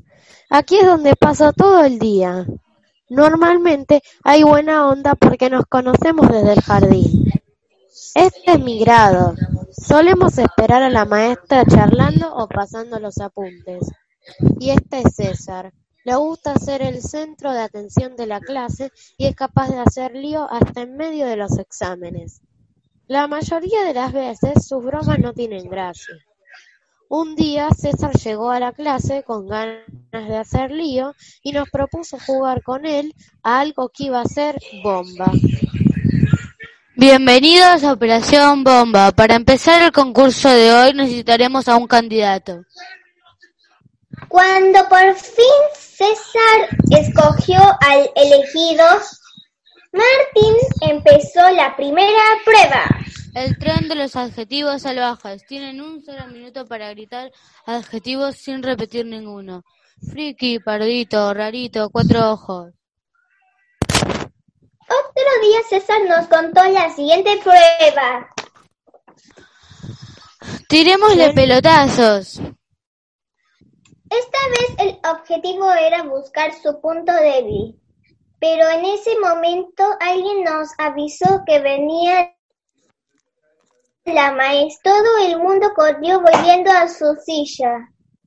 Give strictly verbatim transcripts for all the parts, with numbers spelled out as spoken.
Aquí es donde paso todo el día. Normalmente hay buena onda porque nos conocemos desde el jardín. Este es mi grado. Solemos esperar a la maestra charlando o pasando los apuntes. Y este es César. Le gusta ser el centro de atención de la clase y es capaz de hacer lío hasta en medio de los exámenes. La mayoría de las veces sus bromas no tienen gracia. Un día César llegó a la clase con ganas de hacer lío y nos propuso jugar con él a algo que iba a ser bomba. Bienvenidos a Operación Bomba. Para empezar el concurso de hoy necesitaremos a un candidato. Cuando por fin César escogió al elegido, Martín empezó la primera prueba. El tren de los adjetivos salvajes. Tienen un solo minuto para gritar adjetivos sin repetir ninguno. Friki, pardito, rarito, cuatro ojos. Otro día César nos contó la siguiente prueba. Tirémosle pelotazos. Esta vez el objetivo era buscar su punto débil, pero en ese momento alguien nos avisó que venía la maestra. Todo el mundo corrió volviendo a su silla.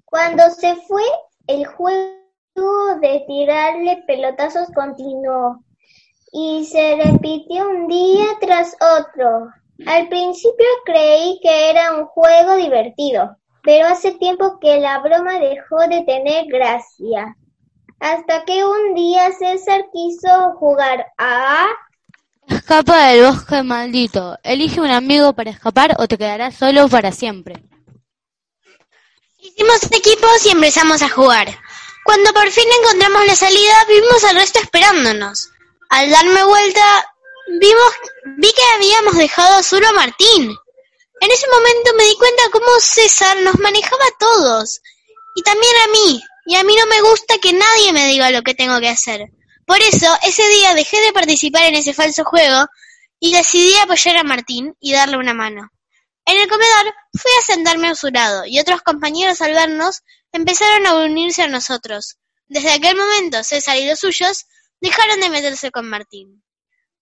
Cuando se fue, el juego de tirarle pelotazos continuó y se repitió un día tras otro. Al principio creí que era un juego divertido, pero hace tiempo que la broma dejó de tener gracia. Hasta que un día César quiso jugar a... Escapa del bosque maldito. Elige un amigo para escapar o te quedarás solo para siempre. Hicimos equipos y empezamos a jugar. Cuando por fin encontramos la salida, vimos al resto esperándonos. Al darme vuelta, vimos vi que habíamos dejado solo a Martín. En ese momento me di cuenta cómo César nos manejaba a todos, y también a mí, y a mí no me gusta que nadie me diga lo que tengo que hacer. Por eso, ese día dejé de participar en ese falso juego y decidí apoyar a Martín y darle una mano. En el comedor fui a sentarme a su lado, y otros compañeros al vernos empezaron a unirse a nosotros. Desde aquel momento, César y los suyos dejaron de meterse con Martín.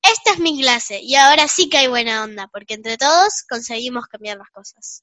Esta es mi clase y ahora sí que hay buena onda, porque entre todos conseguimos cambiar las cosas.